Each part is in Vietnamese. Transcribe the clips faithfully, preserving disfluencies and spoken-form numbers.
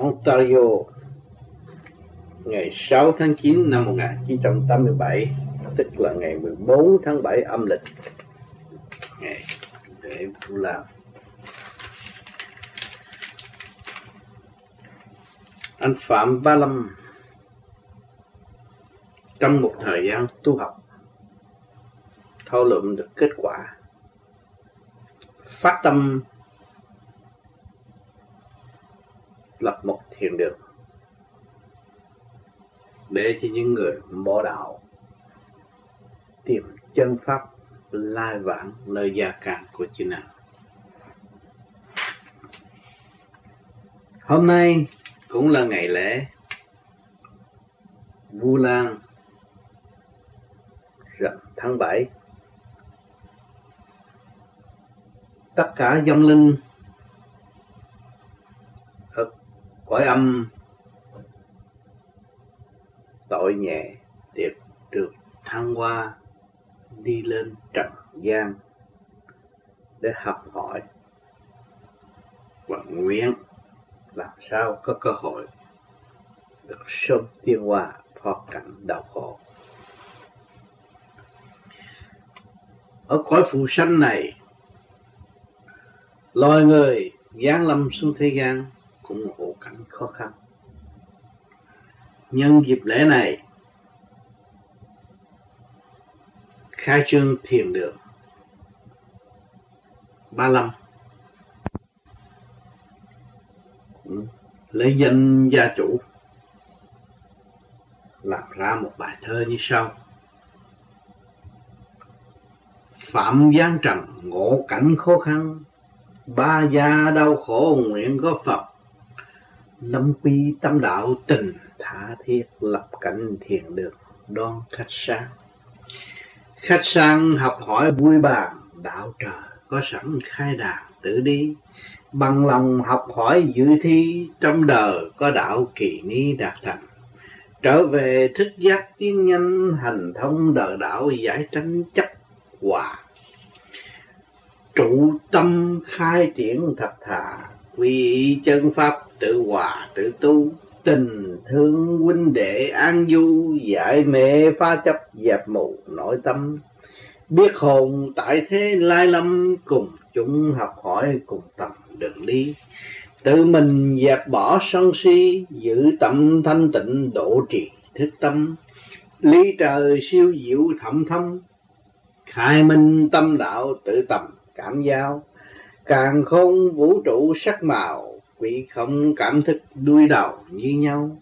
Ontario ngày sáu tháng chín năm một nghìn chín trăm tám mươi bảy, tức là ngày mười bốn tháng bảy âm lịch, ngày lễ Vu Lan. Anh Phạm Bá Lâm trong một thời gian tu học thảo luận được kết quả phát tâm lập một thiền đường để cho những người bỏ đạo tìm chân pháp lai vãng nơi gia càng của chư Nam. Hôm nay cũng là ngày lễ Vu Lan rằm tháng bảy. Tất cả vong linh ở cõi âm tội nhẹ tiệc được thăng hoa đi lên trần gian để học hỏi và nguyện làm sao có cơ hội được sớm tiến hóa thoát cảnh đau khổ. Ở cõi phù sanh này, loài người giáng lâm xuống thế gian cũng ngộ cảnh khó khăn. Nhân dịp lễ này, khai trương thiền đường Ba Lâm, lấy danh gia chủ làm ra một bài thơ như sau: Phạm gian trần ngộ cảnh khó khăn, ba gia đau khổ nguyện có Phật, lâm quy tâm đạo tình tha thiết, lập cảnh thiền được đón khách sang. Khách sang học hỏi vui bàn, đạo trời có sẵn khai đàn tự đi, bằng lòng học hỏi dự thi, trong đời có đạo kỳ ni đạt thành. Trở về thức giác tiến nhanh, hành thông đời đạo giải tranh chấp hòa. Trụ tâm khai triển thật thà, quy chân pháp tự hòa tự tu, tình thương huynh đệ an du, giải mê pha chấp dẹp mù nội tâm. Biết hồn tại thế lai lâm, cùng chúng học hỏi cùng tầm đường đi. Tự mình dẹp bỏ sân si, giữ tâm thanh tịnh độ trì thức tâm. Lý trời siêu diệu thậm thâm, khai minh tâm đạo tự tầm cảm giao. Càng không vũ trụ sắc màu, quỷ không cảm thức đuôi đầu như nhau.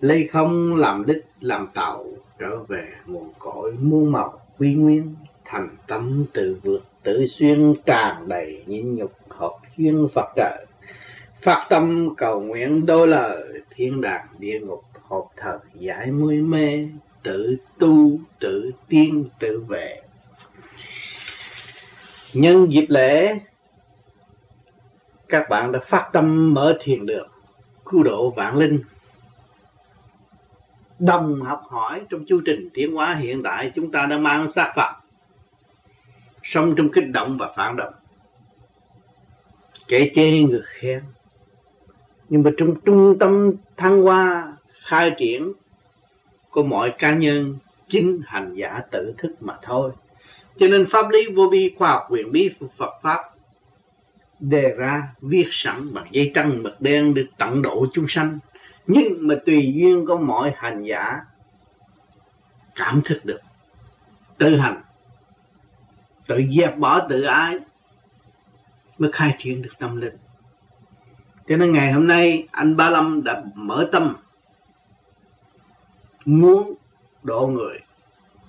Lấy không làm đích làm tạo, trở về nguồn cội muôn màu quy nguyên. Thành tâm tự vượt tự xuyên, tràn đầy nhịn nhục hợp duyên Phật trời. Phát tâm cầu nguyện đôi lời, thiên đàng địa ngục hộp thờ giải muối mê. Tự tu tự tiên tự vệ. Nhân dịp lễ, các bạn đã phát tâm mở thiền đường cứu độ vạn linh, đồng học hỏi trong chương trình tiến hóa hiện đại. Chúng ta đang mang sát Phật sống trong kích động và phản động, kẻ chê người khen, nhưng mà trong trung tâm thăng hoa khai triển của mọi cá nhân chính hành giả tự thức mà thôi. Cho nên pháp lý vô vi, khoa học quyền bí Phật pháp đề ra viết sẵn bằng giấy trắng mực đen được tận độ chúng sanh, nhưng mà tùy duyên của mọi hành giả cảm thức được, tự hành, tự dẹp bỏ tự ái mới khai triển được tâm linh. Cho nên ngày hôm nay anh Ba Lâm đã mở tâm muốn độ người.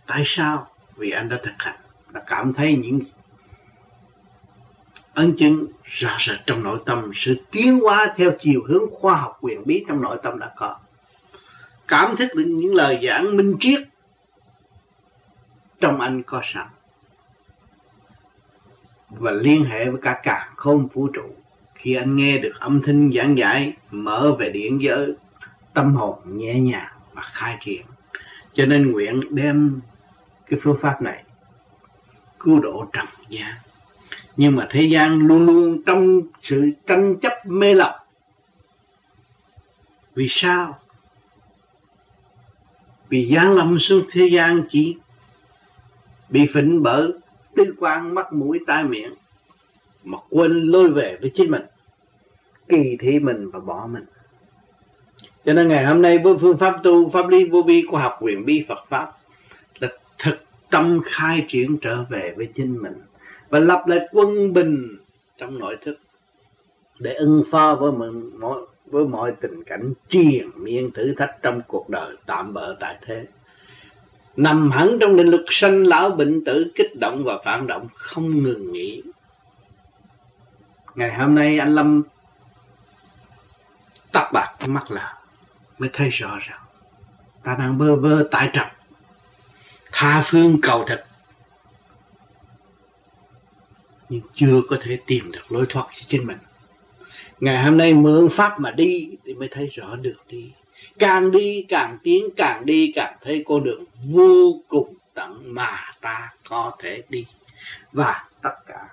Tại sao? Vì anh đã thực hành, đã cảm thấy những ấn chứng rõ rệt trong nội tâm. Sự tiến hóa theo chiều hướng khoa học quyền bí trong nội tâm đã có, cảm thức được những lời giảng minh triết trong anh có sẵn, và liên hệ với cả càn khôn vũ trụ. Khi anh nghe được âm thanh giảng giải mở về điện giới, tâm hồn nhẹ nhàng và khai triển. Cho nên nguyện đem cái phương pháp này cứu độ trần gian. Nhưng mà thế gian luôn luôn trong sự tranh chấp mê lập, Vì sao? Vì giáng lâm xuống thế gian chỉ bị phỉnh bởi tứ quan mắt mũi tai miệng mà quên lôi về với chính mình, kỳ thị mình và bỏ mình. Cho nên ngày hôm nay với phương pháp tu pháp lý vô vi của học quyền bi Phật pháp là thực tâm khai triển trở về với chính mình và lập lại quân bình trong nội thức để ứng phó với mọi với mọi tình cảnh triền miên thử thách trong cuộc đời tạm bợ tại thế, nằm hẳn trong định luật sanh lão bệnh tử, kích động và phản động không ngừng nghỉ. Ngày hôm nay anh Lâm tắt bạc mắt là mới thấy rõ rằng ta đang bơ vơ tại trần, tha phương cầu thực, nhưng chưa có thể tìm được lối thoát cho chính mình. Ngày hôm nay mượn pháp mà đi thì mới thấy rõ được đi. Càng đi càng tiến, càng đi càng thấy con đường vô cùng tận mà ta có thể đi. Và tất cả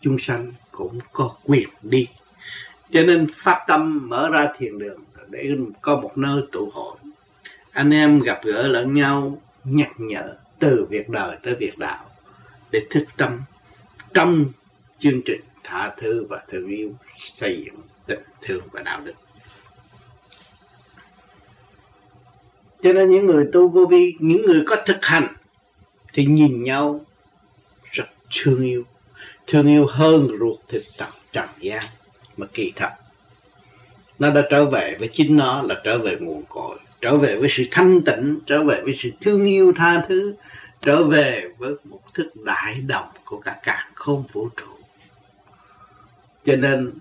chúng sanh cũng có quyền đi. Cho nên phát tâm mở ra thiền đường để có một nơi tụ hội. Anh em gặp gỡ lẫn nhau, nhắc nhở từ việc đời tới việc đạo để thức tâm trong chương trình tha thứ và thương yêu, xây dựng tình thương và đạo đức. Cho nên những người tu vô vi, những người có thực hành thì nhìn nhau rất thương yêu, thương yêu hơn ruột thịt trần gian mà kỳ thật nó đã trở về với chính nó, là trở về nguồn cội, trở về với sự thanh tịnh, trở về với sự thương yêu tha thứ, trở về với một thức đại đồng của cả càn khôn vũ trụ. Cho nên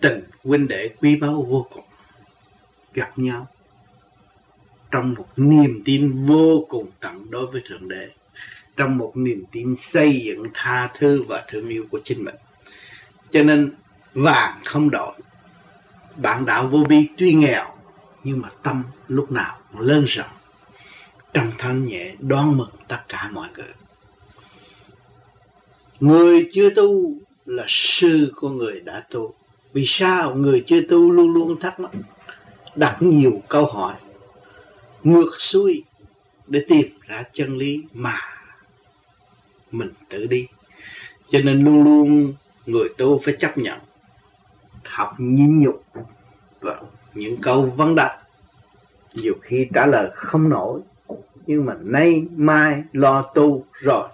tình huynh đệ quý báu vô cùng, gặp nhau trong một niềm tin vô cùng tận đối với Thượng Đế, trong một niềm tin xây dựng tha thứ và thương yêu của chính mình. Cho nên vàng không đổi, bạn đạo vô vi tuy nghèo nhưng mà tâm lúc nào cũng lớn rộng, trong thân nhẹ đón mừng tất cả mọi người. Người chưa tu là sư của người đã tu. Vì sao người chưa tu luôn luôn thắc mắc, đặt nhiều câu hỏi ngược xuôi để tìm ra chân lý mà mình tự đi? Cho nên luôn luôn người tu phải chấp nhận, học nhịn nhục và những câu vấn đáp nhiều khi trả lời không nổi, nhưng mà nay mai lo tu rồi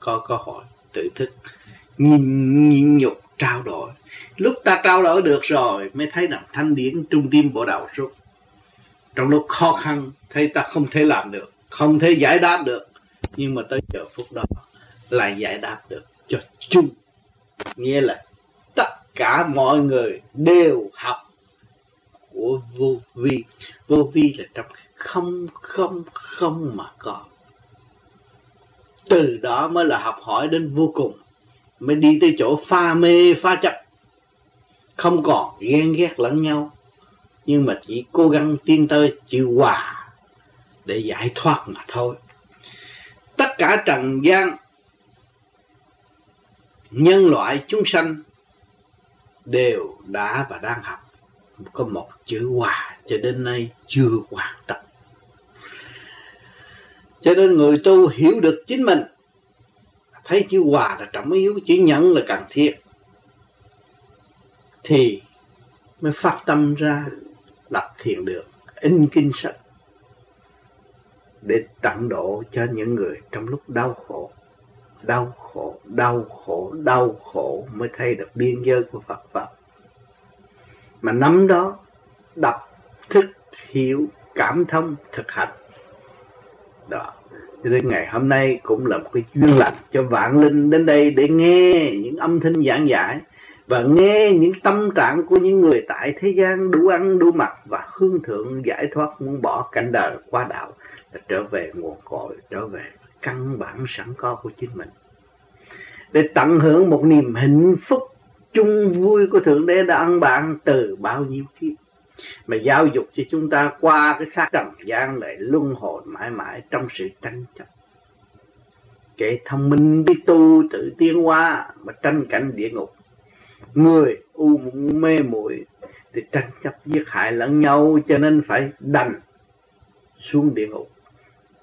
có cơ hội tự thức nhìn nhịn nhục trao đổi. Lúc ta trao đổi được rồi mới thấy rằng thanh điển trung tim bộ đầu rút. Trong lúc khó khăn thấy ta không thể làm được, không thể giải đáp được, nhưng mà tới giờ phút đó lại giải đáp được cho chung, nghĩa là tất cả mọi người đều học của vô vi. Vô vi là trong không không không mà có, từ đó mới là học hỏi đến vô cùng, mới đi tới chỗ pha mê pha chấp, không còn ghen ghét lẫn nhau, nhưng mà chỉ cố gắng tiến tới chịu hòa để giải thoát mà thôi. Tất cả trần gian, nhân loại chúng sanh đều đã và đang học có một chữ hòa, cho đến nay chưa hoàn tất. Cho nên người tu hiểu được chính mình, thấy chữ hòa là trọng yếu, chữ nhẫn là cần thiết, thì mới phát tâm ra lập thiền đường, in kinh sách để tận độ cho những người trong lúc đau khổ. Đau khổ, đau khổ, đau khổ mới thấy được biên giới của Phật Pháp. Mà nắm đó, đọc, thức, hiểu, cảm thông, thực hành. Đó. Cho nên ngày hôm nay cũng là một cái duyên lành cho vạn linh đến đây để nghe những âm thanh giảng giải và nghe những tâm trạng của những người tại thế gian đủ ăn đủ mặc và hướng thượng giải thoát, muốn bỏ cảnh đời qua đạo, trở về nguồn cội, trở về căn bản sẵn có của chính mình, để tận hưởng một niềm hạnh phúc chung vui của Thượng Đế đã ăn bạn từ bao nhiêu kiếp, mà giáo dục cho chúng ta qua cái xác trần gian này luân hồi mãi mãi trong sự tranh chấp. Kẻ thông minh biết tu tự tiến hóa mà tranh cảnh địa ngục, người u mê muội thì tranh chấp giết hại lẫn nhau, cho nên phải đành xuống địa ngục.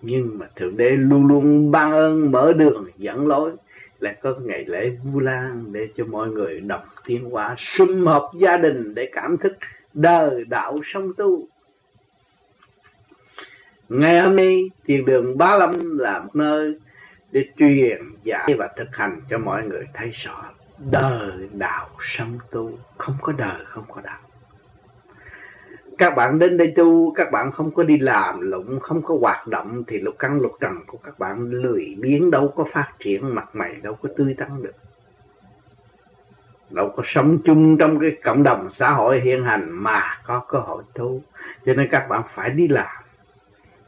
Nhưng mà Thượng Đế luôn luôn ban ơn, mở đường dẫn lối, là có ngày lễ Vu Lan để cho mọi người đọc tiến hóa, sum họp gia đình để cảm thức đời đạo song tu. Ngày hôm nay thiền đường Bá Lâm là một nơi để truyền dạy và thực hành cho mọi người thấy rõ đời đạo song tu, không có đời không có đạo. Các bạn đến đây tu, các bạn không có đi làm lụng, không có hoạt động, thì lục căn lục trần của các bạn lười biếng, đâu có phát triển, mặt mày đâu có tươi tắn được, đâu có sống chung trong cái cộng đồng xã hội hiện hành mà có cơ hội tu. Cho nên các bạn phải đi làm,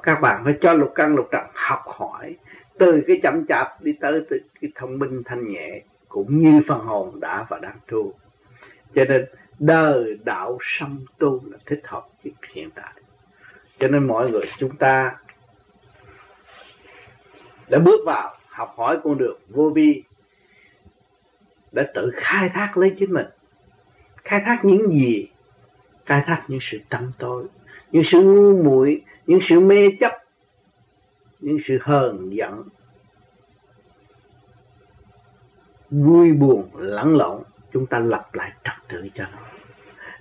các bạn phải cho lục căn lục trần học hỏi, từ cái chậm chạp đi tới từ cái thông minh thanh nhẹ, cũng như phần hồn đã và đang tu. Cho nên đời đạo song tu là thích hợp với hiện tại. Cho nên mọi người chúng ta đã bước vào học hỏi con đường vô vi, đã tự khai thác lấy chính mình, khai thác những gì, khai thác những sự tâm tối, những sự ngu muội, những sự mê chấp, những sự hờn giận, vui buồn lẫn lộn. Chúng ta lập lại trật tự cho nó,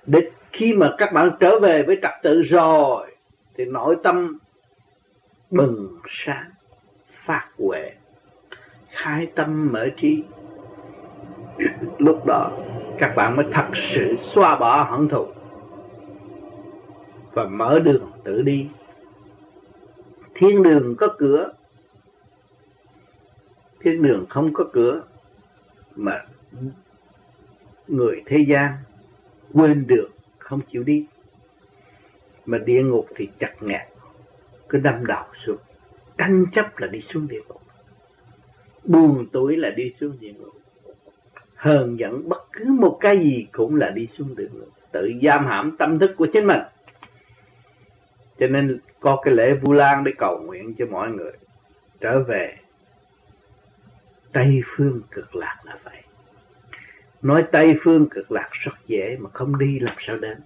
để khi mà các bạn trở về với trật tự rồi thì nội tâm bừng sáng, phát huệ, khai tâm mở trí. Lúc đó các bạn mới thật sự xóa bỏ hận thù và mở đường tự đi. Thiên đường có cửa, thiên đường không có cửa, mà người thế gian quên được không chịu đi, mà địa ngục thì chặt ngạt, cứ đâm đầu xuống. Tranh chấp là đi xuống địa ngục, buồn tối là đi xuống địa ngục, hờn giận bất cứ một cái gì cũng là đi xuống địa ngục, tự giam hãm tâm thức của chính mình. Cho nên có cái lễ Vu Lan để cầu nguyện cho mọi người trở về Tây Phương Cực Lạc là vậy. Nói Tây Phương Cực Lạc rất dễ, mà không đi làm sao đến.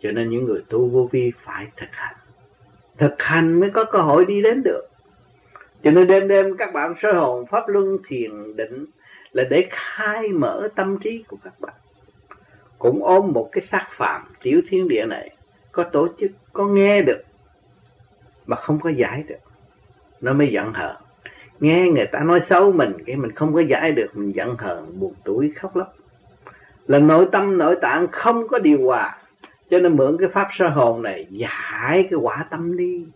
Cho nên những người tu vô vi phải thực hành, thực hành mới có cơ hội đi đến được. Cho nên đêm đêm các bạn soi hồn Pháp Luân Thiền Định là để khai mở tâm trí của các bạn. Cũng ôm một cái xác phàm tiểu thiên địa này, có tổ chức, có nghe được, mà không có giải được, nó mới giận hờn. Nghe người ta nói xấu mình, cái mình không có giải được, mình giận hờn, buồn tủi, khóc lóc, là nội tâm nội tạng không có điều hòa. Cho nên mượn cái pháp sơ hồn này giải cái quả tâm đi,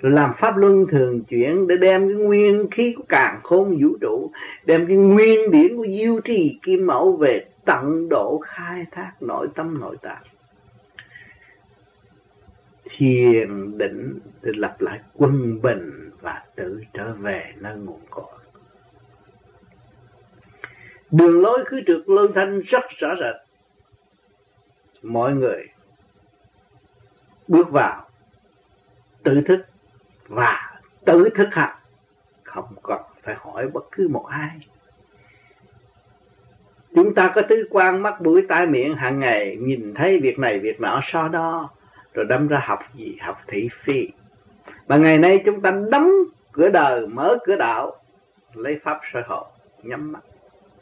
rồi làm pháp luân thường chuyển để đem cái nguyên khí của càn khôn vũ trụ, đem cái nguyên điển của Diêu Trì Kim Mẫu về tận độ khai thác nội tâm nội tạng. Thiền định thì lập lại quân bình và tự trở về nơi nguồn cội. Đường lối khứ trượt lương thanh rất rõ rệt. Mọi người bước vào tự thức và tự thực hành, không cần phải hỏi bất cứ một ai. Chúng ta có tứ quan mắt mũi tai miệng, hàng ngày nhìn thấy việc này việc nọ so đo, rồi đâm ra học gì, học thị phi. Mà ngày nay chúng ta đóng cửa đời, mở cửa đạo, lấy pháp sơ hộ, nhắm mắt,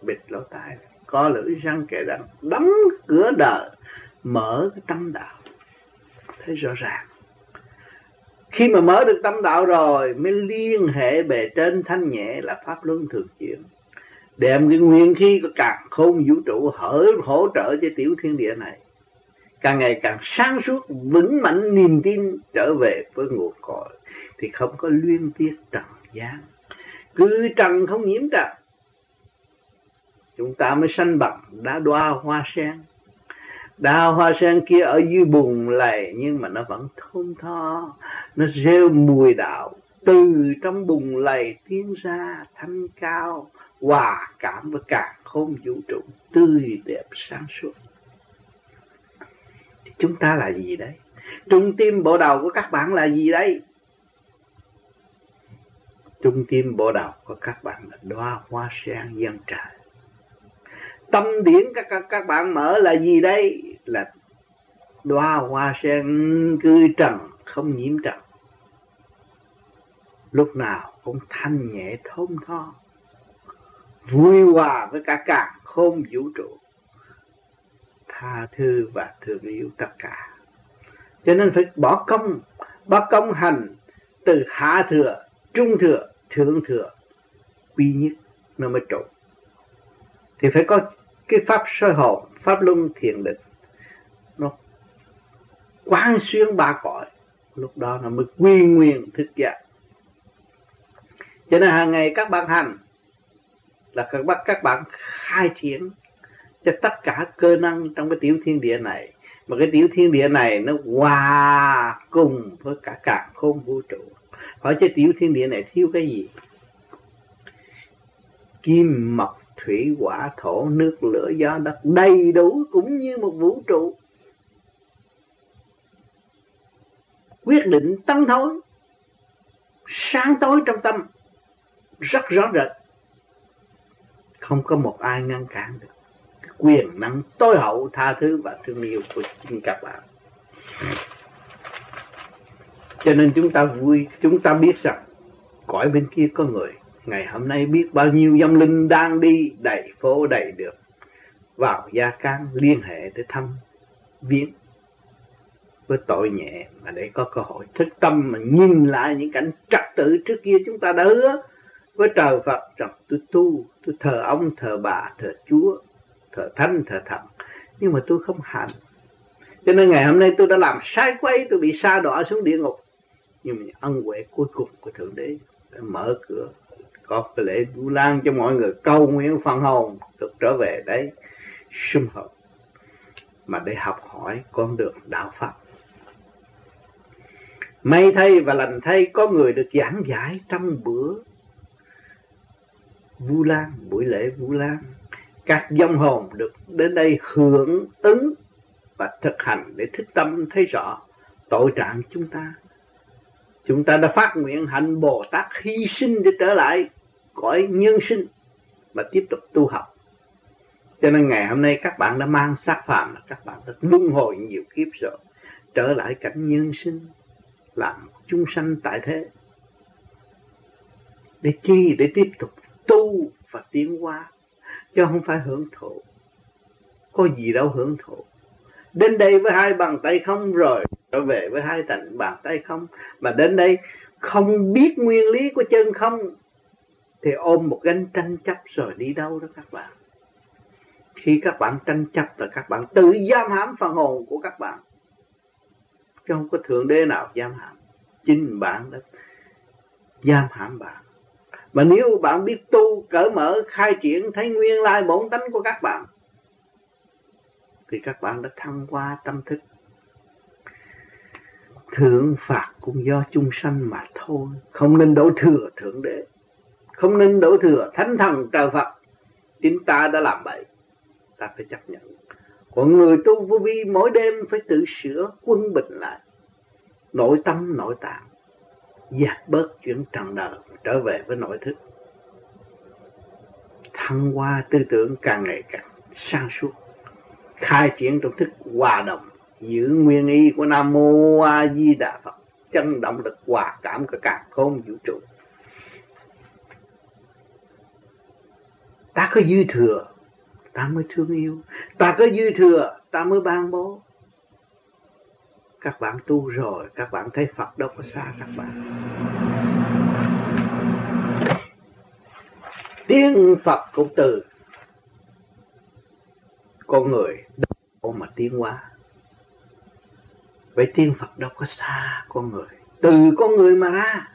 bịt lỗ tai, co lưỡi răng kề răng, đóng cửa đời, mở cái tâm đạo. Thấy rõ ràng. Khi mà mở được tâm đạo rồi, mới liên hệ bề trên thanh nhẹ là pháp luân thường chuyển, đem cái nguyên khí của càn khôn vũ trụ hở hỗ trợ cho tiểu thiên địa này, càng ngày càng sáng suốt, vững mạnh niềm tin trở về với nguồn cội, thì không có luyên tiếc trần gian. Cứ trần không nhiễm trần, chúng ta mới sanh bằng đá đoa hoa sen. Đá hoa sen kia ở dưới bùn lầy, nhưng mà nó vẫn thơm tho, nó rêu mùi đạo. Từ trong bùn lầy tiến ra thanh cao, hòa cảm với càn khôn vũ trụ, tươi đẹp sáng suốt. Chúng ta là gì đấy? Trung tim bộ đầu của các bạn là gì đấy? Trung tim bộ đầu của các bạn là đoá hoa sen dân trời. Tâm điển các, các, các bạn mở là gì đấy? Là Đoá hoa sen cư trần, không nhiễm trần, lúc nào cũng thanh nhẹ thơm tho, vui hòa với cả càn khôn vũ trụ, tha thứ và thương yêu tất cả. Cho nên phải bỏ công, bỏ công hành từ hạ thừa, trung thừa, thượng thừa, quy nhất nó mới trụ. Thì phải có cái pháp soi hồn, pháp luân thiền định, nó quán xuyên ba cõi, lúc đó nó mới quy nguyên thức giác. Cho nên hàng ngày các bạn hành là các bạn, các bạn khai triển cho tất cả cơ năng trong cái tiểu thiên địa này. Mà cái tiểu thiên địa này nó hòa cùng với cả càn khôn vũ trụ. Hỏi chứ tiểu thiên địa này thiếu cái gì? Kim, mộc, thủy, hỏa, thổ, nước, lửa, gió, đất đầy đủ, cũng như một vũ trụ quyết định tăng thối, sáng tối trong tâm rất rõ rệt, không có một ai ngăn cản được quyền năng tối hậu tha thứ và thương yêu của chính các bạn. Cho nên chúng ta vui, chúng ta biết rằng cõi bên kia có người. Ngày hôm nay biết bao nhiêu vong linh đang đi đầy phố đầy đường vào gia can liên hệ để thăm viếng với tội nhẹ, mà để có cơ hội thức tâm mà nhìn lại những cảnh trật tự trước kia chúng ta đã hứa với trời Phật rằng tôi tu, tôi thờ ông, thờ bà, thờ Chúa, thờ thánh, thờ thần, nhưng mà tôi không hành. Cho nên ngày hôm nay tôi đã làm sai quay, tôi bị sa đọa xuống địa ngục, nhưng mà ân huệ cuối cùng của Thượng Đế đã mở cửa, có cái lễ Vu Lan cho mọi người cầu nguyện phần hồn được trở về đấy sum họp, mà để học hỏi con đường đạo Phật. May thay và lành thay có người được giảng giải trong bữa Vu Lan, buổi lễ Vu Lan, các vong hồn được đến đây hưởng ứng và thực hành để thức tâm thấy rõ tội trạng chúng ta. Chúng ta đã phát nguyện hạnh Bồ Tát hy sinh để trở lại cõi nhân sinh và tiếp tục tu học. Cho nên ngày hôm nay các bạn đã mang xác phàm, các bạn đã luân hồi nhiều kiếp rồi, trở lại cảnh nhân sinh, làm chúng sanh tại thế. Để chi? Để tiếp tục tu và tiến hóa, chứ không phải hưởng thụ. Có gì đâu hưởng thụ. Đến đây với hai bàn tay không rồi trở về với hai tận bàn tay không. Mà đến đây không biết nguyên lý của chân không thì ôm một gánh tranh chấp rồi đi đâu đó các bạn. Khi các bạn tranh chấp là các bạn tự giam hãm phần hồn của các bạn, chứ không có Thượng Đế nào giam hãm. Chính bạn đã giam hãm bạn. Mà nếu bạn biết tu, cởi mở, khai triển, thấy nguyên lai bổn tánh của các bạn, thì các bạn đã thăng qua tâm thức. Thượng phạt cũng do chung sanh mà thôi. Không nên đổ thừa Thượng Đế, không nên đổ thừa Thánh Thần trời Phật. Chính ta đã làm bậy, ta phải chấp nhận. Còn người tu vô vi mỗi đêm phải tự sửa quân bình lại nội tâm nội tạng, dạt bớt chuyện trần đời, trở về với nội thức. Thăng hoa tư tưởng càng ngày càng sáng suốt, khai triển trong thức hòa đồng, giữ nguyên ý của Nam Mô A Di Đà Phật, chân động lực hòa cảm cả càn khôn vũ trụ. Ta có dư thừa ta mới thương yêu, ta có dư thừa ta mới ban bố. Các bạn tu rồi, các bạn thấy Phật đâu có xa các bạn. Tiếng Phật cũng từ con người đâu mà tiến hóa. Vậy tiếng Phật đâu có xa con người, từ con người mà ra.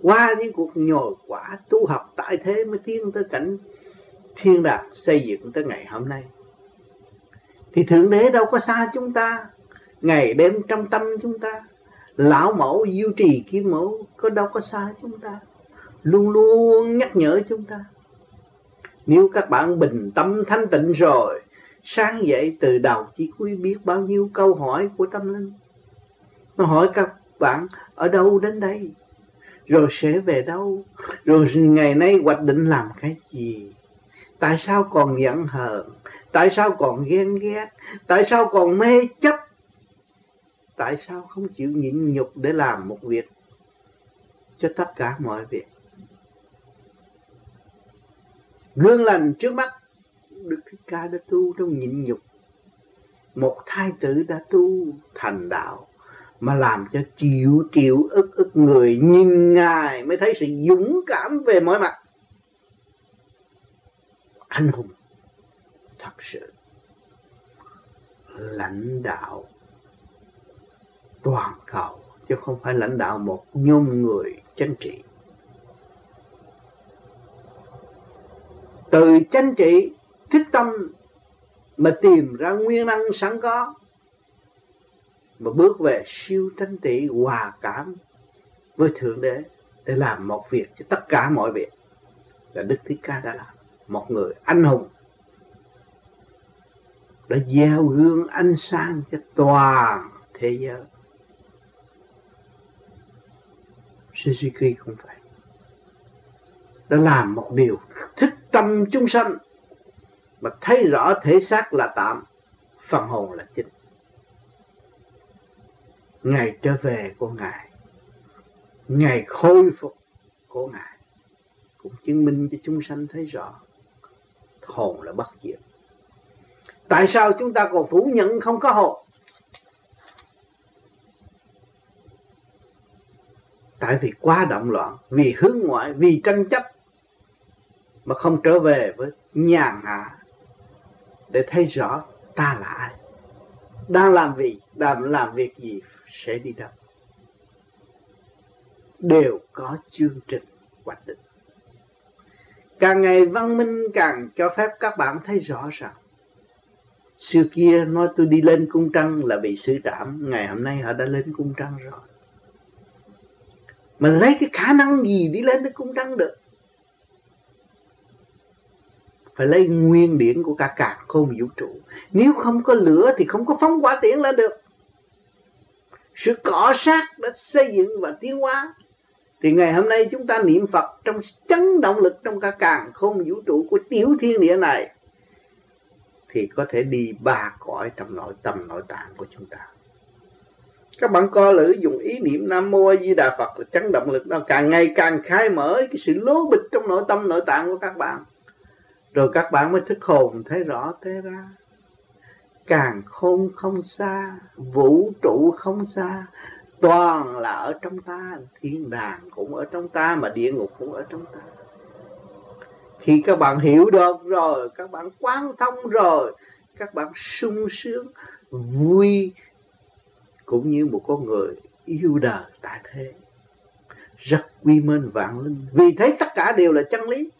Qua những cuộc nhồi quả tu học tại thế mới tiến tới cảnh thiên đàng xây dựng tới ngày hôm nay. Thì Thượng Đế đâu có xa chúng ta, ngày đêm trong tâm chúng ta. Lão Mẫu Diêu Trì Kim Mẫu có đâu có xa chúng ta, luôn luôn nhắc nhở chúng ta. Nếu các bạn bình tâm thanh tịnh rồi, sáng dậy từ đầu chỉ quý biết bao nhiêu câu hỏi của tâm linh. Nó hỏi các bạn ở đâu đến đây, rồi sẽ về đâu, rồi ngày nay hoạch định làm cái gì, Tại sao còn giận hờn? Tại sao còn ghen ghét? Tại sao còn mê chấp? Tại sao không chịu nhịn nhục để làm một việc cho tất cả mọi việc? Gương lành trước mắt, Đức Thích Ca đã tu trong nhịn nhục. Một thái tử đã tu thành đạo mà làm cho chịu chịu ức ức người nhìn Ngài mới thấy sự dũng cảm về mọi mặt. Anh hùng thật sự lãnh đạo toàn cầu, chứ không phải lãnh đạo một nhóm người chính trị. Từ chính trị thích tâm mà tìm ra nguyên năng sẵn có, mà bước về siêu thanh tị hòa cảm với Thượng Đế để làm một việc cho tất cả mọi việc, là Đức Thích Ca đã làm. Một người anh hùng đã gieo gương ánh sáng cho toàn thế giới. Suzuki cũng vậy, đã làm một điều thức tâm chúng sanh mà thấy rõ thể xác là tạm, phần hồn là chính. Ngày trở về của Ngài, ngày khôi phục của Ngài cũng chứng minh cho chúng sanh thấy rõ hồn là bất diệt. Tại sao chúng ta còn phủ nhận không có hồn? Tại vì quá động loạn, vì hướng ngoại, vì tranh chấp mà không trở về với nhàn hạ để thấy rõ ta là ai, đang làm việc, đang làm việc gì, sẽ đi đâu. Đều có chương trình hoạch định. Càng ngày văn minh càng cho phép các bạn thấy rõ ràng. Xưa kia nói tôi đi lên cung trăng là bị xử trảm, ngày hôm nay họ đã lên cung trăng rồi. Mình lấy cái khả năng gì đi lên tới cung trăng được? Phải lấy nguyên điển của cả càn khôn vũ trụ. Nếu không có lửa thì không có phóng hỏa tiễn lên được. Sự cọ sát đã xây dựng và tiến hóa. Thì ngày hôm nay chúng ta niệm Phật trong chấn động lực trong cả càn khôn vũ trụ của tiểu thiên địa này, thì có thể đi ba cõi trong nội tâm nội tạng của chúng ta. Các bạn coi lữ dùng ý niệm Nam Mô A Di Đà Phật là chấn động lực nó càng ngày càng khai mở cái sự lố bịch trong nội tâm nội tạng của các bạn. Rồi các bạn mới thức hồn thấy rõ thế ra. Càn khôn không xa, vũ trụ không xa, toàn là ở trong ta, thiên đàng cũng ở trong ta mà địa ngục cũng ở trong ta. Khi các bạn hiểu được rồi, các bạn quán thông rồi, các bạn sung sướng, vui cũng như một con người yêu đời tại thế, rất quy mên vạn linh, vì thấy tất cả đều là chân lý.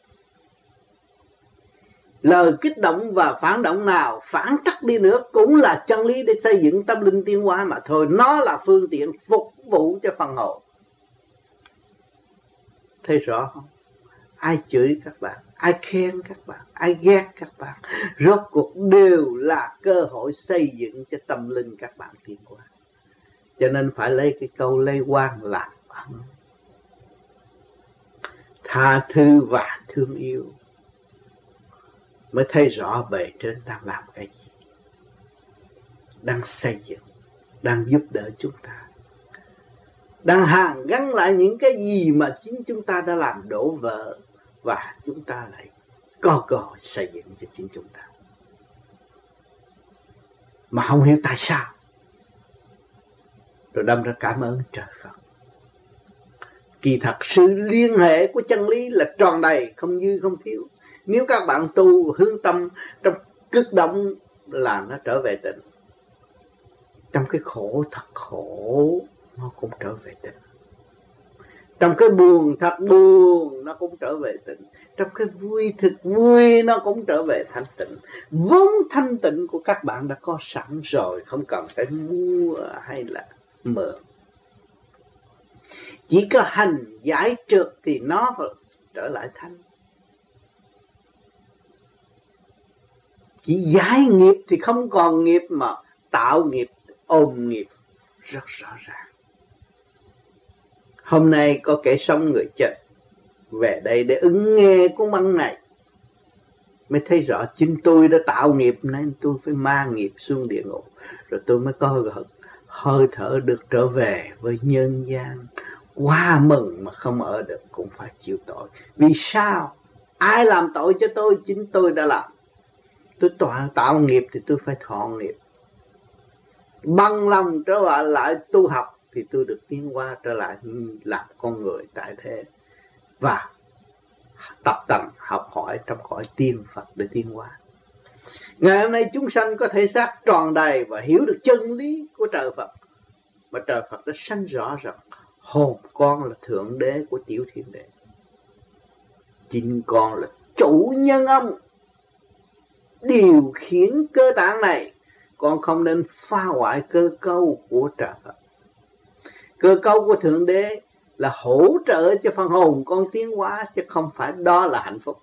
Lời kích động và phản động nào phản trắc đi nữa cũng là chân lý để xây dựng tâm linh tiến hóa mà thôi. Nó là phương tiện phục vụ cho phần hồn. Thấy rõ không? Ai chửi các bạn, ai khen các bạn, ai ghét các bạn, rốt cuộc đều là cơ hội xây dựng cho tâm linh các bạn tiến hóa. Cho nên phải lấy cái câu lây quan là tha thứ và thương yêu, mới thấy rõ bề trên đang làm cái gì, đang xây dựng, đang giúp đỡ chúng ta, đang hàn gắn lại những cái gì mà chính chúng ta đã làm đổ vỡ, và chúng ta lại co cò xây dựng cho chính chúng ta mà không hiểu tại sao. Rồi đâm ra cảm ơn trời Phật. Kỳ thật sự liên hệ của chân lý là tròn đầy, không dư không thiếu. Nếu các bạn tu hướng tâm trong kích động là nó trở về tịnh. Trong cái khổ thật khổ nó cũng trở về tịnh. Trong cái buồn thật buồn nó cũng trở về tịnh. Trong cái vui thật vui nó cũng trở về thanh tịnh. Vốn thanh tịnh của các bạn đã có sẵn rồi, không cần phải mua hay là mượn. Chỉ có hành giải trượt thì nó trở lại thanh. Chỉ giải nghiệp thì không còn nghiệp, mà tạo nghiệp, ôm nghiệp rất rõ ràng. Hôm nay có kẻ sống người chết về đây để ứng nghe cuốn băng này, mới thấy rõ chính tôi đã tạo nghiệp nên tôi phải mang nghiệp xuống địa ngục, rồi tôi mới có hơi thở được trở về với nhân gian. Quá mừng mà không ở được cũng phải chịu tội. Vì sao? Ai làm tội cho tôi? Chính tôi đã làm. Tôi toàn tạo nghiệp thì tôi phải thọ nghiệp. Bằng lòng trở lại tu học thì tôi được tiến qua trở lại làm con người tại thế, và tập tành học hỏi trong cõi tiên Phật để tiến qua. Ngày hôm nay chúng sanh có thể xác tròn đầy và hiểu được chân lý của trời Phật, mà trời Phật đã sanh rõ rằng hồn con là thượng đế của tiểu thiên đế, chính con là chủ nhân ông điều khiển cơ tạng này. Con không nên phá hoại cơ cấu của trời Phật. Cơ cấu của thượng đế là hỗ trợ cho phần hồn con tiến hóa, chứ không phải đó là hạnh phúc.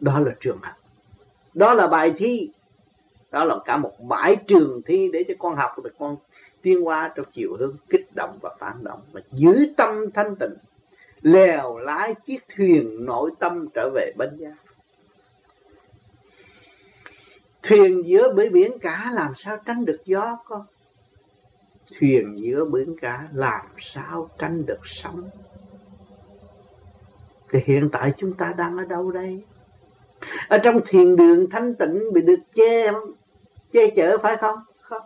Đó là trường học, đó là bài thi, đó là cả một bãi trường thi để cho con học được, con tiến hóa trong chiều hướng kích động và phản động, mà giữ tâm thanh tịnh, lèo lái chiếc thuyền nội tâm trở về bến giác. Thuyền giữa bể biển cả làm sao tránh được gió con? Thuyền giữa biển cả làm sao tránh được sóng? Thì hiện tại chúng ta đang ở đâu đây? Ở trong thiền đường thanh tịnh bị được che che chở phải không? Không.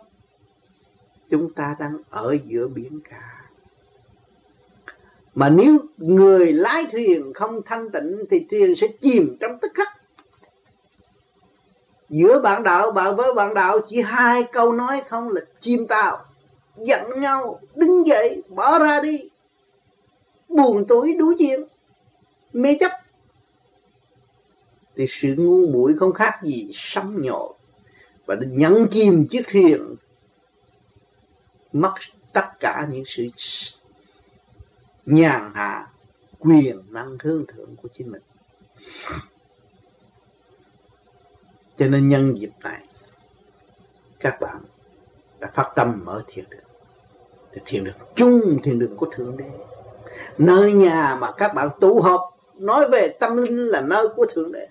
Chúng ta đang ở giữa biển cả. Mà nếu người lái thuyền không thanh tịnh thì thuyền sẽ chìm trong tức khắc. Giữa bạn đạo bạn với bạn đạo chỉ hai câu nói không là chim tao, giận nhau, đứng dậy, bỏ ra đi, buồn tủi đối diện, mê chấp. Thì sự ngu muội không khác gì sóng nhộn và nhấn chìm chiếc thuyền, mất tất cả những sự nhàn hạ, quyền năng hương thượng của chính mình. Cho nên nhân dịp này các bạn đã phát tâm mở thiền đường, thì thiền đường chung, thiền đường của thượng đế. Nơi nhà mà các bạn tụ họp nói về tâm linh là nơi của thượng đế.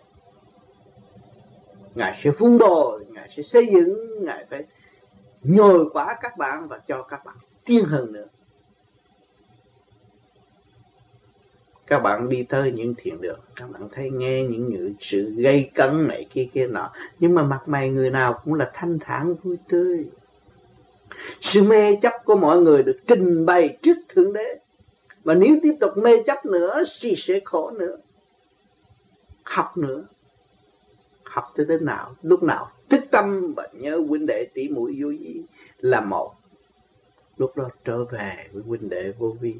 Ngài sẽ phun đồ, Ngài sẽ xây dựng, Ngài phải nhồi quả các bạn và cho các bạn tiến hơn nữa. Các bạn đi tới những thiền đường, các bạn thấy nghe những những sự gây cấn này kia kia nọ, nhưng mà mặt mày người nào cũng là thanh thản vui tươi. Sự mê chấp của mọi người được trình bày trước thượng đế, mà nếu tiếp tục mê chấp nữa thì sẽ khổ nữa. Học nữa, học tới thế nào, lúc nào tích tâm và nhớ huynh đệ tỷ muội vô vi là một, lúc đó trở về với huynh đệ vô vi,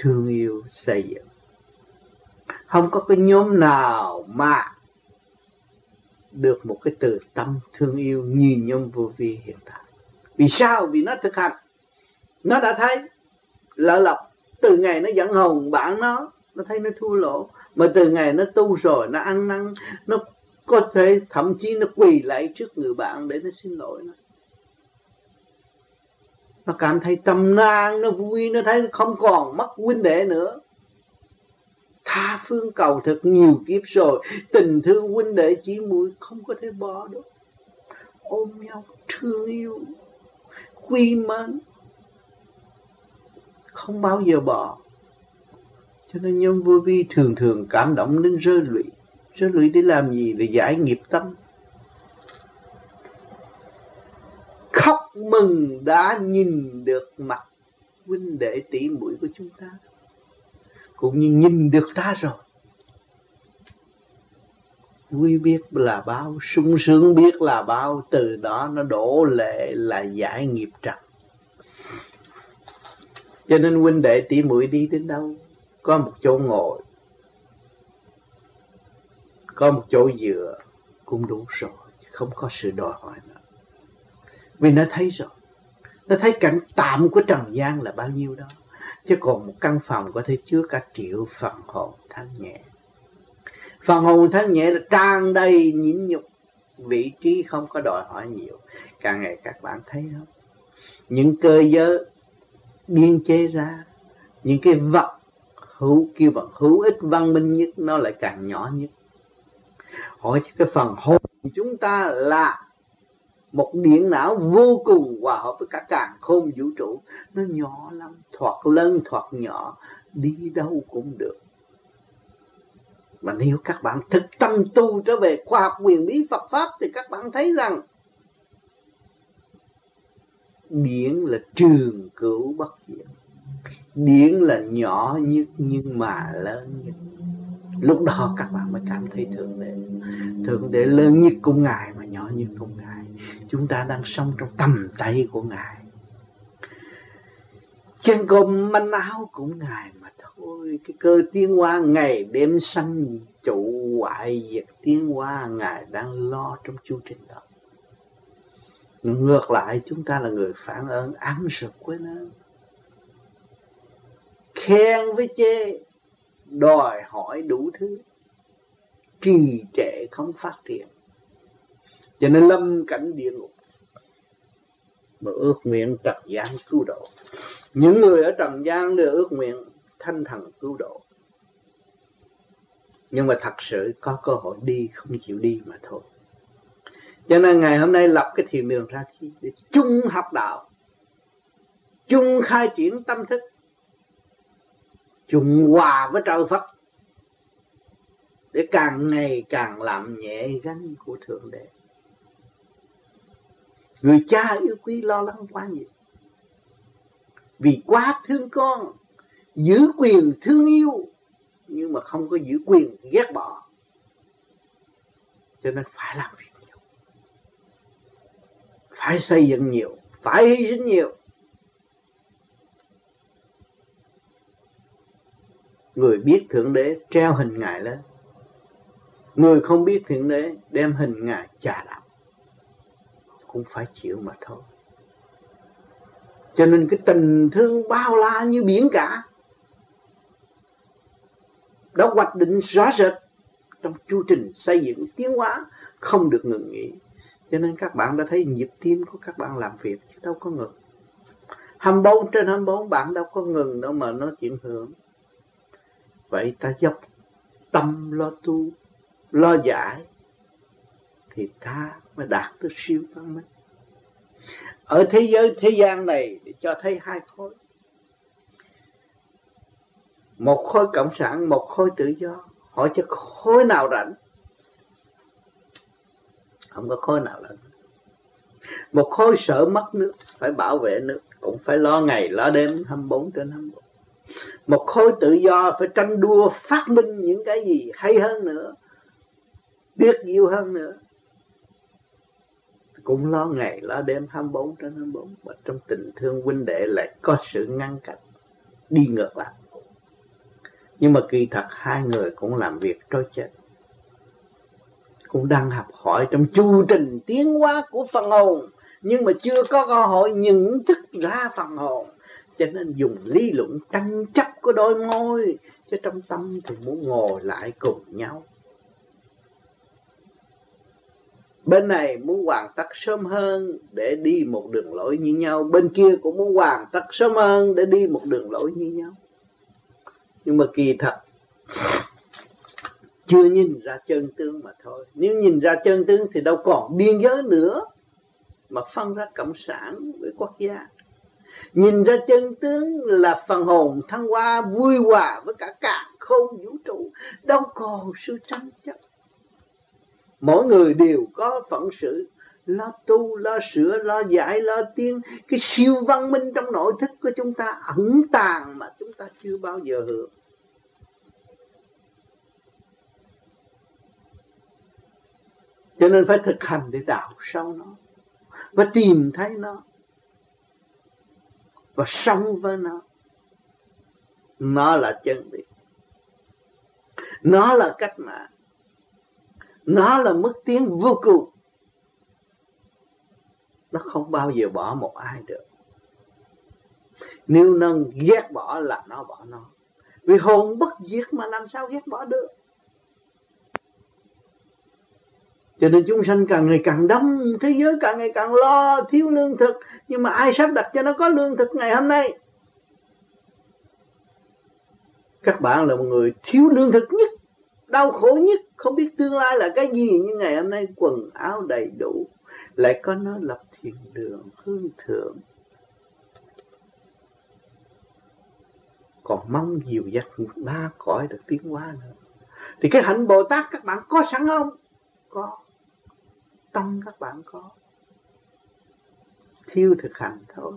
thương yêu xây dựng. Không có cái nhóm nào mà được một cái từ tâm thương yêu như nhóm vô vi hiện tại. Vì sao? Vì nó thực hành, nó đã thấy lỡ lọc. Từ ngày nó dẫn hồn bạn nó, nó thấy nó thua lỗ, mà từ ngày nó tu rồi, nó ăn năn, nó có thể thậm chí nó quỳ lại trước người bạn để nó xin lỗi nó. Nó cảm thấy tâm nang, nó vui, nó thấy nó không còn mất huynh đệ nữa. Tha phương cầu thật nhiều kiếp rồi, tình thương huynh đệ chỉ muội không có thể bỏ được. Ôm nhau, thương yêu, quy mến, không bao giờ bỏ. Cho nên nhóm vô vi thường thường cảm động đến rơi lụy. Rơi lụy để làm gì? Để giải nghiệp tâm. Khóc mừng đã nhìn được mặt huynh đệ tỷ muội của chúng ta, cũng như nhìn được ta rồi. Vui biết là bao, sung sướng biết là bao, từ đó nó đổ lệ là giải nghiệp trần. Cho nên huynh đệ tỷ muội đi đến đâu có một chỗ ngồi, có một chỗ dựa cũng đủ rồi, không có sự đòi hỏi nữa. Vì nó thấy rồi, nó thấy cảnh tạm của trần gian là bao nhiêu đó, chứ còn một căn phòng có thể chứa cả triệu phần hồn thanh nhẹ. Phần hồn thanh nhẹ là tràn đầy nhịn nhục, vị trí không có đòi hỏi nhiều. Càng ngày các bạn thấy không? Những cơ giới biên chế ra, những cái vật hữu kêu bằng hữu ích văn minh nhất, nó lại càng nhỏ nhất. Hỏi chứ cái phần hồn của chúng ta là một điện não vô cùng hòa hợp với cả càn khôn vũ trụ. Nó nhỏ lắm, thoạt lớn thoạt nhỏ, đi đâu cũng được. Mà nếu các bạn thực tâm tu trở về khoa học quyền bí Phật Pháp thì các bạn thấy rằng điện là trường cửu bất diệt. Điện là nhỏ nhất nhưng mà lớn nhất. Lúc đó các bạn mới cảm thấy Thượng Đế. Thượng Đế lớn nhất cũng Ngài mà nhỏ nhất cũng Ngài. Chúng ta đang sống trong tầm tay của Ngài. Chân cơm manh áo cũng Ngài mà thôi. Cái cơ tiến hóa ngày đêm sanh trụ hoại diệt tiến hóa, Ngài đang lo trong chu trình đó. Ngược lại chúng ta là người phản ứng ám sực với nó. Khen với chê, đòi hỏi đủ thứ, trì trệ không phát triển, cho nên lâm cảnh địa ngục mà ước nguyện trần gian cứu độ. Những người ở trần gian đều ước nguyện thanh thần cứu độ, nhưng mà thật sự có cơ hội đi không chịu đi mà thôi. Cho nên ngày hôm nay lập cái thiền đường ra chi để chung học đạo, chung khai triển tâm thức, chung hòa với trời Phật, để càng ngày càng làm nhẹ gánh của Thượng Đế. Người cha yêu quý lo lắng quá nhiều, vì quá thương con, giữ quyền thương yêu nhưng mà không có giữ quyền ghét bỏ. Cho nên phải làm việc nhiều, phải xây dựng nhiều, phải hy sinh nhiều. Người biết Thượng Đế treo hình Ngài lên, người không biết Thượng Đế đem hình Ngài chà đạp, cũng phải chịu mà thôi. Cho nên cái tình thương bao la như biển cả đã hoạch định rõ rệt trong chu trình xây dựng tiến hóa, không được ngừng nghỉ. Cho nên các bạn đã thấy nhịp tim của các bạn làm việc chứ đâu có ngừng. Hai mươi bốn trên hai mươi bốn bạn đâu có ngừng đâu mà nó chuyển hưởng. Vậy ta dốc tâm lo tu, lo giải thì ta mới đạt tới siêu văn minh. Ở thế giới, thế gian này để cho thấy hai khối. Một khối cộng sản, một khối tự do. Hỏi chứ khối nào rảnh? Không có khối nào rảnh. Một khối sợ mất nước, phải bảo vệ nước, cũng phải lo ngày, lo đêm hai mươi bốn trên hai mươi bốn. Một khối tự do phải tranh đua phát minh những cái gì hay hơn nữa, biết nhiều hơn nữa, cũng lo ngày lo đêm hai mươi bốn trên hai mươi bốn. Và trong tình thương huynh đệ lại có sự ngăn cách, đi ngược lại. Nhưng mà kỳ thật hai người cũng làm việc trôi chảy, cũng đang học hỏi trong chu trình tiến hóa của phần hồn, nhưng mà chưa có cơ hội nhận thức ra phần hồn. Cho nên dùng lý luận tranh chấp của đôi môi, chứ trong tâm thì muốn ngồi lại cùng nhau. Bên này muốn hoàn tất sớm hơn để đi một đường lối như nhau, bên kia cũng muốn hoàn tất sớm hơn để đi một đường lối như nhau. Nhưng mà kỳ thật chưa nhìn ra chân tướng mà thôi. Nếu nhìn ra chân tướng thì đâu còn biên giới nữa mà phân ra cộng sản với quốc gia. Nhìn ra chân tướng là phần hồn thăng hoa vui hòa với cả càn khôn vũ trụ, đâu còn sự tranh chấp. Mỗi người đều có phận sự lo tu, lo sửa, lo giải, lo tiên. Cái siêu văn minh trong nội thức của chúng ta ẩn tàng mà chúng ta chưa bao giờ hưởng. Cho nên phải thực hành để đào sâu nó, và tìm thấy nó, và sống với nó. Nó là chân lý, nó là cách mạng, nó là mức tiến vô cùng. Nó không bao giờ bỏ một ai được. Nếu nó ghét bỏ là nó bỏ nó, vì hồn bất diệt mà làm sao ghét bỏ được. Cho nên chúng sanh càng ngày càng đông, thế giới càng ngày càng lo thiếu lương thực. Nhưng mà ai sắp đặt cho nó có lương thực ngày hôm nay? Các bạn là một người thiếu lương thực nhất, đau khổ nhất. không biết tương lai là cái gì, nhưng ngày hôm nay quần áo đầy đủ, lại có nó lập thiền đường hương thượng. Còn mong dìu dắt ba cõi được tiến hóa nữa. Thì cái hạnh Bồ Tát các bạn có sẵn không? Có. Tâm các bạn có. Thiếu thực hành thôi.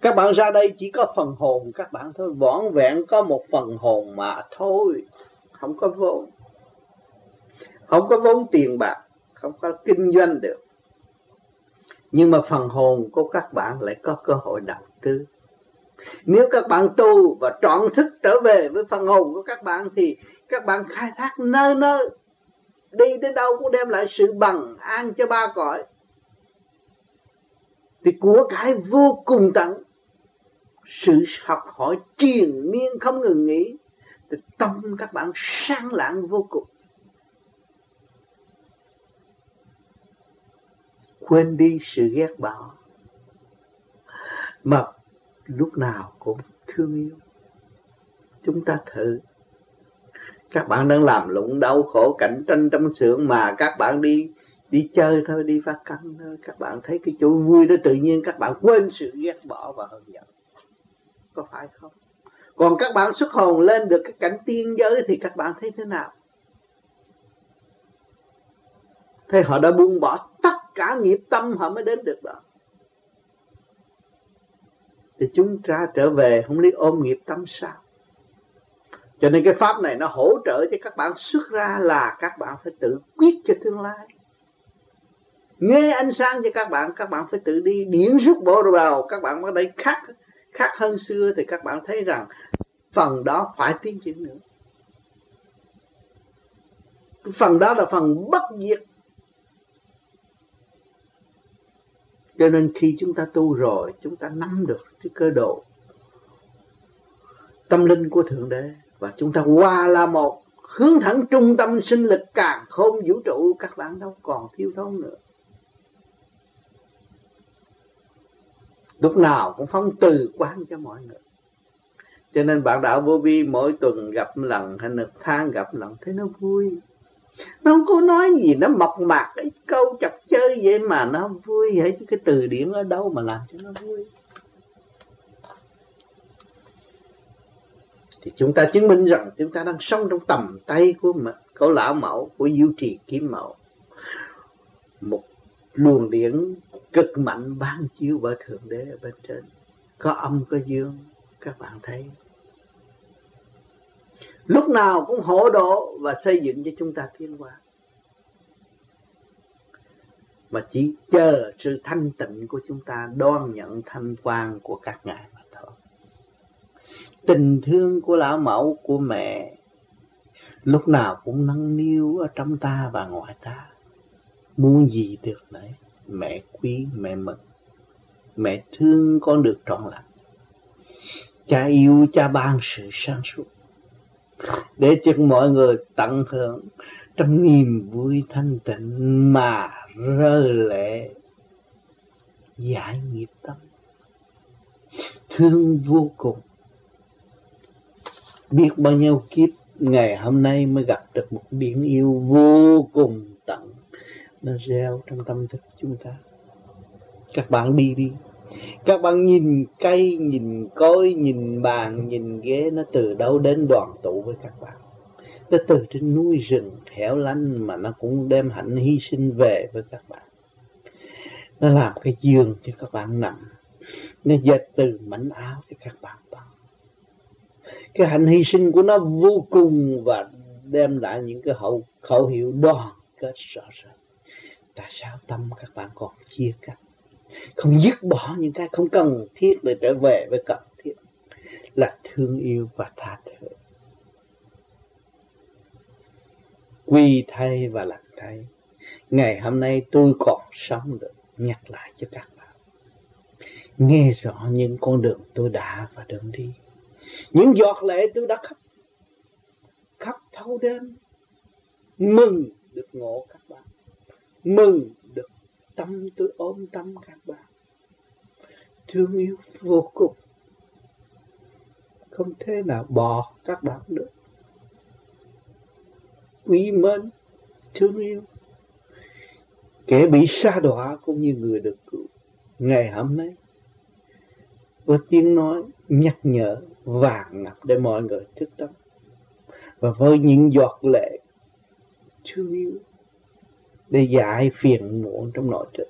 Các bạn ra đây chỉ có phần hồn các bạn thôi. Vỏn vẹn có một phần hồn mà thôi. Không có vốn. Không có vốn tiền bạc. Không có kinh doanh được. Nhưng mà phần hồn của các bạn lại có cơ hội đầu tư. Nếu các bạn tu và trọn thức trở về với phần hồn của các bạn thì các bạn khai thác nơi nơi, đi đến đâu cũng đem lại sự bằng an cho ba cõi. Thì của cái vô cùng tận, sự học hỏi triền miên không ngừng nghỉ, thì tâm các bạn sáng lạng vô cùng. Quên đi sự ghét bỏ mà lúc nào cũng thương yêu. Chúng ta thử. Các bạn đang làm lụng đau khổ cạnh tranh trong xưởng mà các bạn đi đi chơi thôi, đi phá căng thôi. Các bạn thấy cái chỗ vui đó, tự nhiên các bạn quên sự ghét bỏ và hận giận. Có phải không? Còn các bạn xuất hồn lên được cái cảnh tiên giới thì các bạn thấy thế nào? Thế họ đã buông bỏ tất cả nghiệp tâm họ mới đến được đó. Thì chúng ta trở về không lấy ôm nghiệp tâm sao? Cho nên cái pháp này nó hỗ trợ cho các bạn xuất ra là các bạn phải tự quyết cho tương lai. Nghe ánh sáng cho các bạn, các bạn phải tự đi điển rút bộ vào, các bạn mới đây khác, khác hơn xưa thì các bạn thấy rằng phần đó phải tiến triển nữa. Phần đó là phần bất diệt. Cho nên khi chúng ta tu rồi, chúng ta nắm được cái cơ độ tâm linh của Thượng Đế và chúng ta hòa là một, hướng thẳng trung tâm sinh lực càn khôn vũ trụ, các bạn đâu còn thiếu thốn nữa. Lúc nào cũng phóng từ quán cho mọi người. Cho nên bạn đạo Vô Vi mỗi tuần gặp lần hay nực thang gặp lần thấy nó vui. Nó không có nói gì, nó mộc mạc cái câu chọc chơi vậy mà nó vui vậy. Chứ cái từ điển ở đâu mà làm cho nó vui. Thì chúng ta chứng minh rằng chúng ta đang sống trong tầm tay của cậu lão mẫu, của Diêu Trì Kim Mẫu. Một luồng điển cực mạnh ban chiếu bởi Thượng Đế ở bên trên. Có âm có dương, các bạn thấy. Lúc nào cũng hộ độ và xây dựng cho chúng ta tiến hóa. Mà chỉ chờ sự thanh tịnh của chúng ta đón nhận thanh quang của các ngài mà thôi. Tình thương của lão mẫu, của mẹ lúc nào cũng nâng niu ở trong ta và ngoài ta. Muốn gì được đấy. Mẹ quý, mẹ mừng. Mẹ thương con được trọn lành. Cha yêu, cha ban sự sáng suốt để cho mọi người tận hưởng trong niềm vui thanh tịnh mà rơi lệ giải nghiệp tâm. Thương vô cùng. Biết bao nhiêu kiếp ngày hôm nay mới gặp được một biển yêu vô cùng tận. Nó gieo trong tâm thức chúng ta. Các bạn đi đi. Các bạn nhìn cây, nhìn cối, nhìn bàn, nhìn ghế, nó từ đâu đến đoàn tụ với các bạn. Nó từ trên núi rừng hẻo lánh mà nó cũng đem hạnh hy sinh về với các bạn. Nó làm cái giường cho các bạn nằm. Nó dệt từ mảnh áo cho các bạn bằng. Cái hạnh hy sinh của nó vô cùng và đem lại những cái hậu, khẩu hiệu đoàn kết rõ ràng. Tại sao tâm các bạn còn chia cắt? Không dứt bỏ những cái không cần thiết để trở về với cần thiết là thương yêu và tha thứ. Quy thay và làm thay. Ngày hôm nay tôi còn sống được. Nhắc lại cho các bạn. Nghe rõ những con đường tôi đã và đường đi. Những giọt lệ tôi đã khóc. Khóc thâu đêm. Mừng được ngộ các bạn. Mừng được tâm tôi ôm tâm các bạn. Thương yêu vô cùng. Không thể nào bỏ các bạn được. quý mến, thương yêu. Kẻ bị sa đọa cũng như người được cứu. Ngày hôm nay, có tiếng nói nhắc nhở vàng ngập để mọi người thức tâm. Và với những giọt lệ thương yêu để giải phiền muộn trong nội tâm.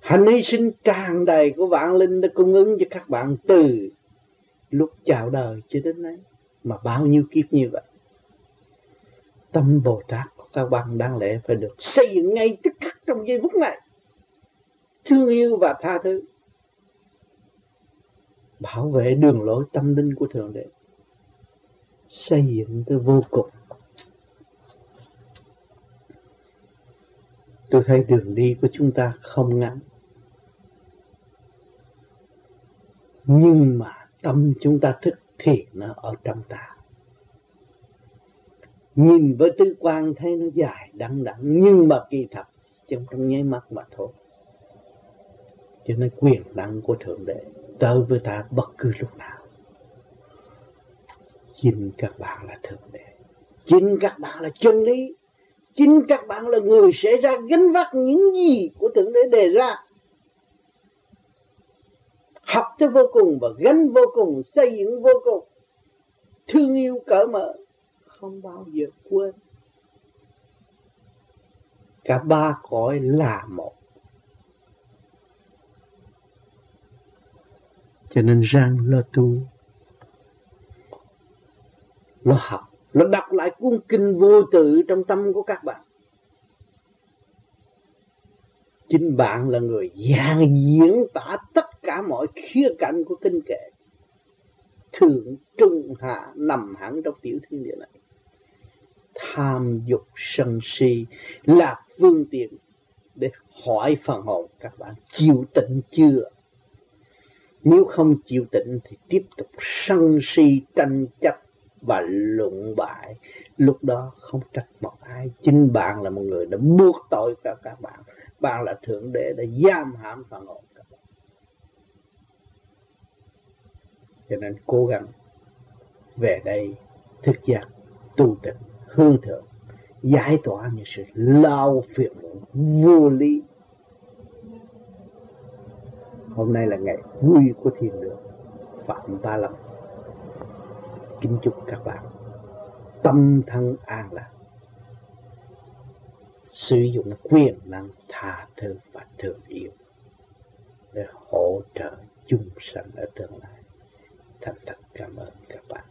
Hành hy sinh tràn đầy của vạn linh đã cung ứng cho các bạn từ lúc chào đời cho đến nay. Mà bao nhiêu kiếp như vậy. Tâm Bồ Tát của các bạn đáng lẽ phải được xây dựng ngay tức khắc trong giây phút này. Thương yêu và tha thứ. Bảo vệ đường lối tâm linh của Thượng Đế. Xây dựng tới vô cùng. Tôi thấy đường đi của chúng ta không ngắn. Nhưng mà tâm chúng ta thức thì nó ở trong ta. Nhìn với tư quan thấy nó dài đằng đẵng, nhưng mà kỳ thật trong trong nháy mắt mà thôi. Cho nên quyền năng của Thượng Đế tới với ta bất cứ lúc nào. Chính các bạn là Thượng Đế. Chính các bạn là chân lý. Chính các bạn là người sẽ ra gánh vác những gì của Thượng Đế đề ra. Học tới vô cùng và gánh vô cùng, xây dựng vô cùng. Thương yêu cởi mở, không bao giờ quên. Cả ba cõi là một. Cho nên răng lo tu, lo học, nó đọc lại cuốn kinh vô tự trong tâm của các bạn. Chính bạn là người giảng diễn tả tất cả mọi khía cạnh của kinh kệ. Thượng trung hạ nằm hẳn trong tiểu thiên địa này. Tham dục sân si là phương tiện để hỏi phần hồn các bạn chịu tịnh chưa. Nếu không chịu tịnh thì tiếp tục sân si tranh chấp và luận bại. Lúc đó không trách một ai. Chính bạn là một người đã buộc tội cho các bạn. Bạn là Thượng Đế đã giam hãm phản hồn các bạn. Cho nên cố gắng về đây thức giác, tu tịnh, hương thượng, giải tỏa những sự lao phiền vô lý. Hôm nay là ngày vui của thiền đường Phạm Bá Lâm. Kính chúc các bạn tâm thân an lạc, sử dụng quyền năng tha thứ và thương yêu để hỗ trợ chúng sanh ở tương lai. Thành thật cảm ơn các bạn.